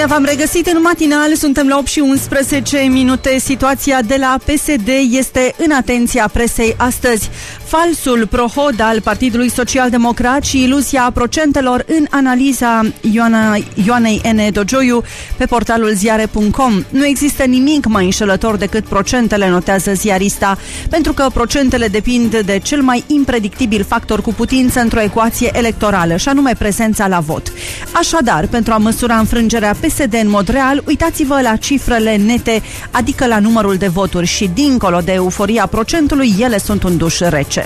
Bine v-am regăsit în matinal, suntem la 8:11. Situația de la PSD este în atenția presei astăzi. Falsul prohod al Partidului Social-Democrat și iluzia procentelor în analiza Ioanei N. Dogioiu pe portalul ziare.com. Nu există nimic mai înșelător decât procentele, notează ziarista, pentru că procentele depind de cel mai impredictibil factor cu putință într-o ecuație electorală, și anume prezența la vot. Așadar, pentru a măsura înfrângerea PSD în mod real, uitați-vă la cifrele nete, adică la numărul de voturi și, dincolo de euforia procentului, ele sunt un duș rece.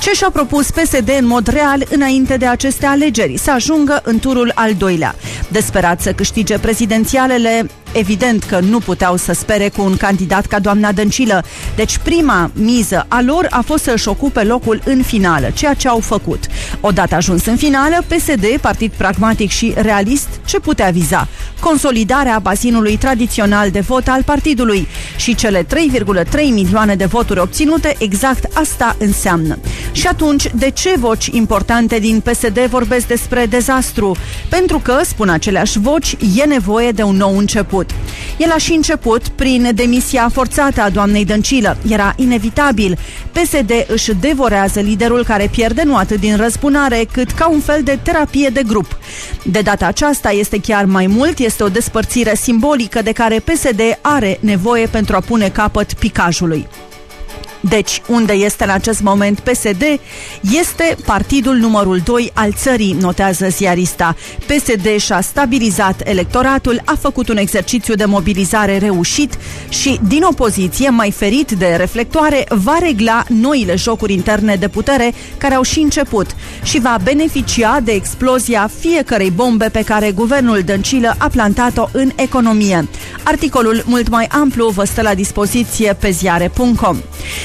Ce și-a propus PSD în mod real înainte de aceste alegeri? Să ajungă în turul al doilea. Desperat să câștige prezidențialele, evident că nu puteau să spere cu un candidat ca doamna Dăncilă. Deci prima miză a lor a fost să își ocupe locul în finală, ceea ce au făcut. Odată ajuns în finală, PSD, partid pragmatic și realist, ce putea viza? Consolidarea bazinului tradițional de vot al partidului. Și cele 3,3 milioane de voturi obținute, exact asta înseamnă. Și atunci, de ce voci importante din PSD vorbesc despre dezastru? Pentru că, spun aceleași voci, e nevoie de un nou început. El a și început prin demisia forțată a doamnei Dăncilă. Era inevitabil. PSD își devorează liderul, care pierde nu atât din răzbunare, cât ca un fel de terapie de grup. De data aceasta este chiar mai mult, este o despărțire simbolică de care PSD are nevoie pentru a pune capăt picajului. Deci, unde este în acest moment PSD? Este partidul numărul 2 al țării, notează ziarista. PSD și-a stabilizat electoratul, a făcut un exercițiu de mobilizare reușit și, din opoziție, mai ferit de reflectoare, va regla noile jocuri interne de putere care au și început și va beneficia de explozia fiecărei bombe pe care guvernul Dăncilă a plantat-o în economie. Articolul mult mai amplu vă stă la dispoziție pe ziare.com.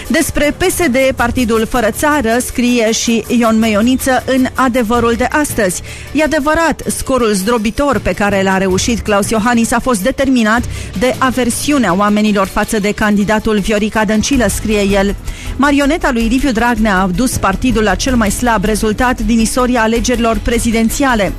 Despre PSD, partidul fără țară, scrie și Ion M. Ioniță în Adevărul de astăzi. E adevărat, scorul zdrobitor pe care l-a reușit Claus Iohannis a fost determinat de aversiunea oamenilor față de candidatul Viorica Dăncilă, scrie el. Marioneta lui Liviu Dragnea a dus partidul la cel mai slab rezultat din istoria alegerilor prezidențiale.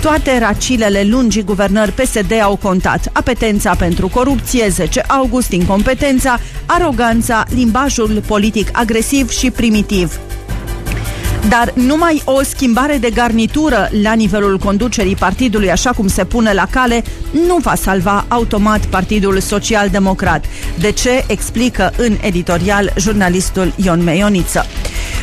Toate racilele lungii guvernări PSD au contat: apetența pentru corupție, 10 august, incompetența, aroganța, limbajul politic agresiv și primitiv. Dar numai o schimbare de garnitură la nivelul conducerii partidului, așa cum se pune la cale, nu va salva automat Partidul Social-Democrat. De ce? Explică în editorial jurnalistul Ion M. Ioniță.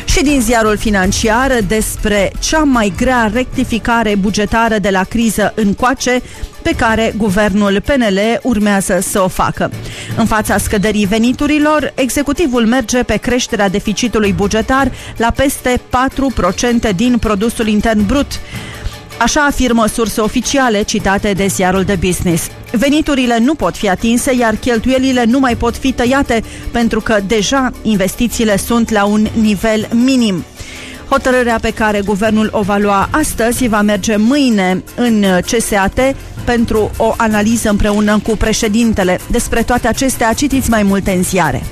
Și din Ziarul Financiar, despre cea mai grea rectificare bugetară de la criză încoace, pe care guvernul PNL urmează să o facă. În fața scăderii veniturilor, executivul merge pe creșterea deficitului bugetar la peste 4% din produsul intern brut. Așa afirmă surse oficiale citate de Ziarul de Business. Veniturile nu pot fi atinse, iar cheltuielile nu mai pot fi tăiate, pentru că deja investițiile sunt la un nivel minim. Hotărârea pe care guvernul o va lua astăzi va merge mâine în CSAT pentru o analiză împreună cu președintele. Despre toate acestea citiți mai multe în ziare.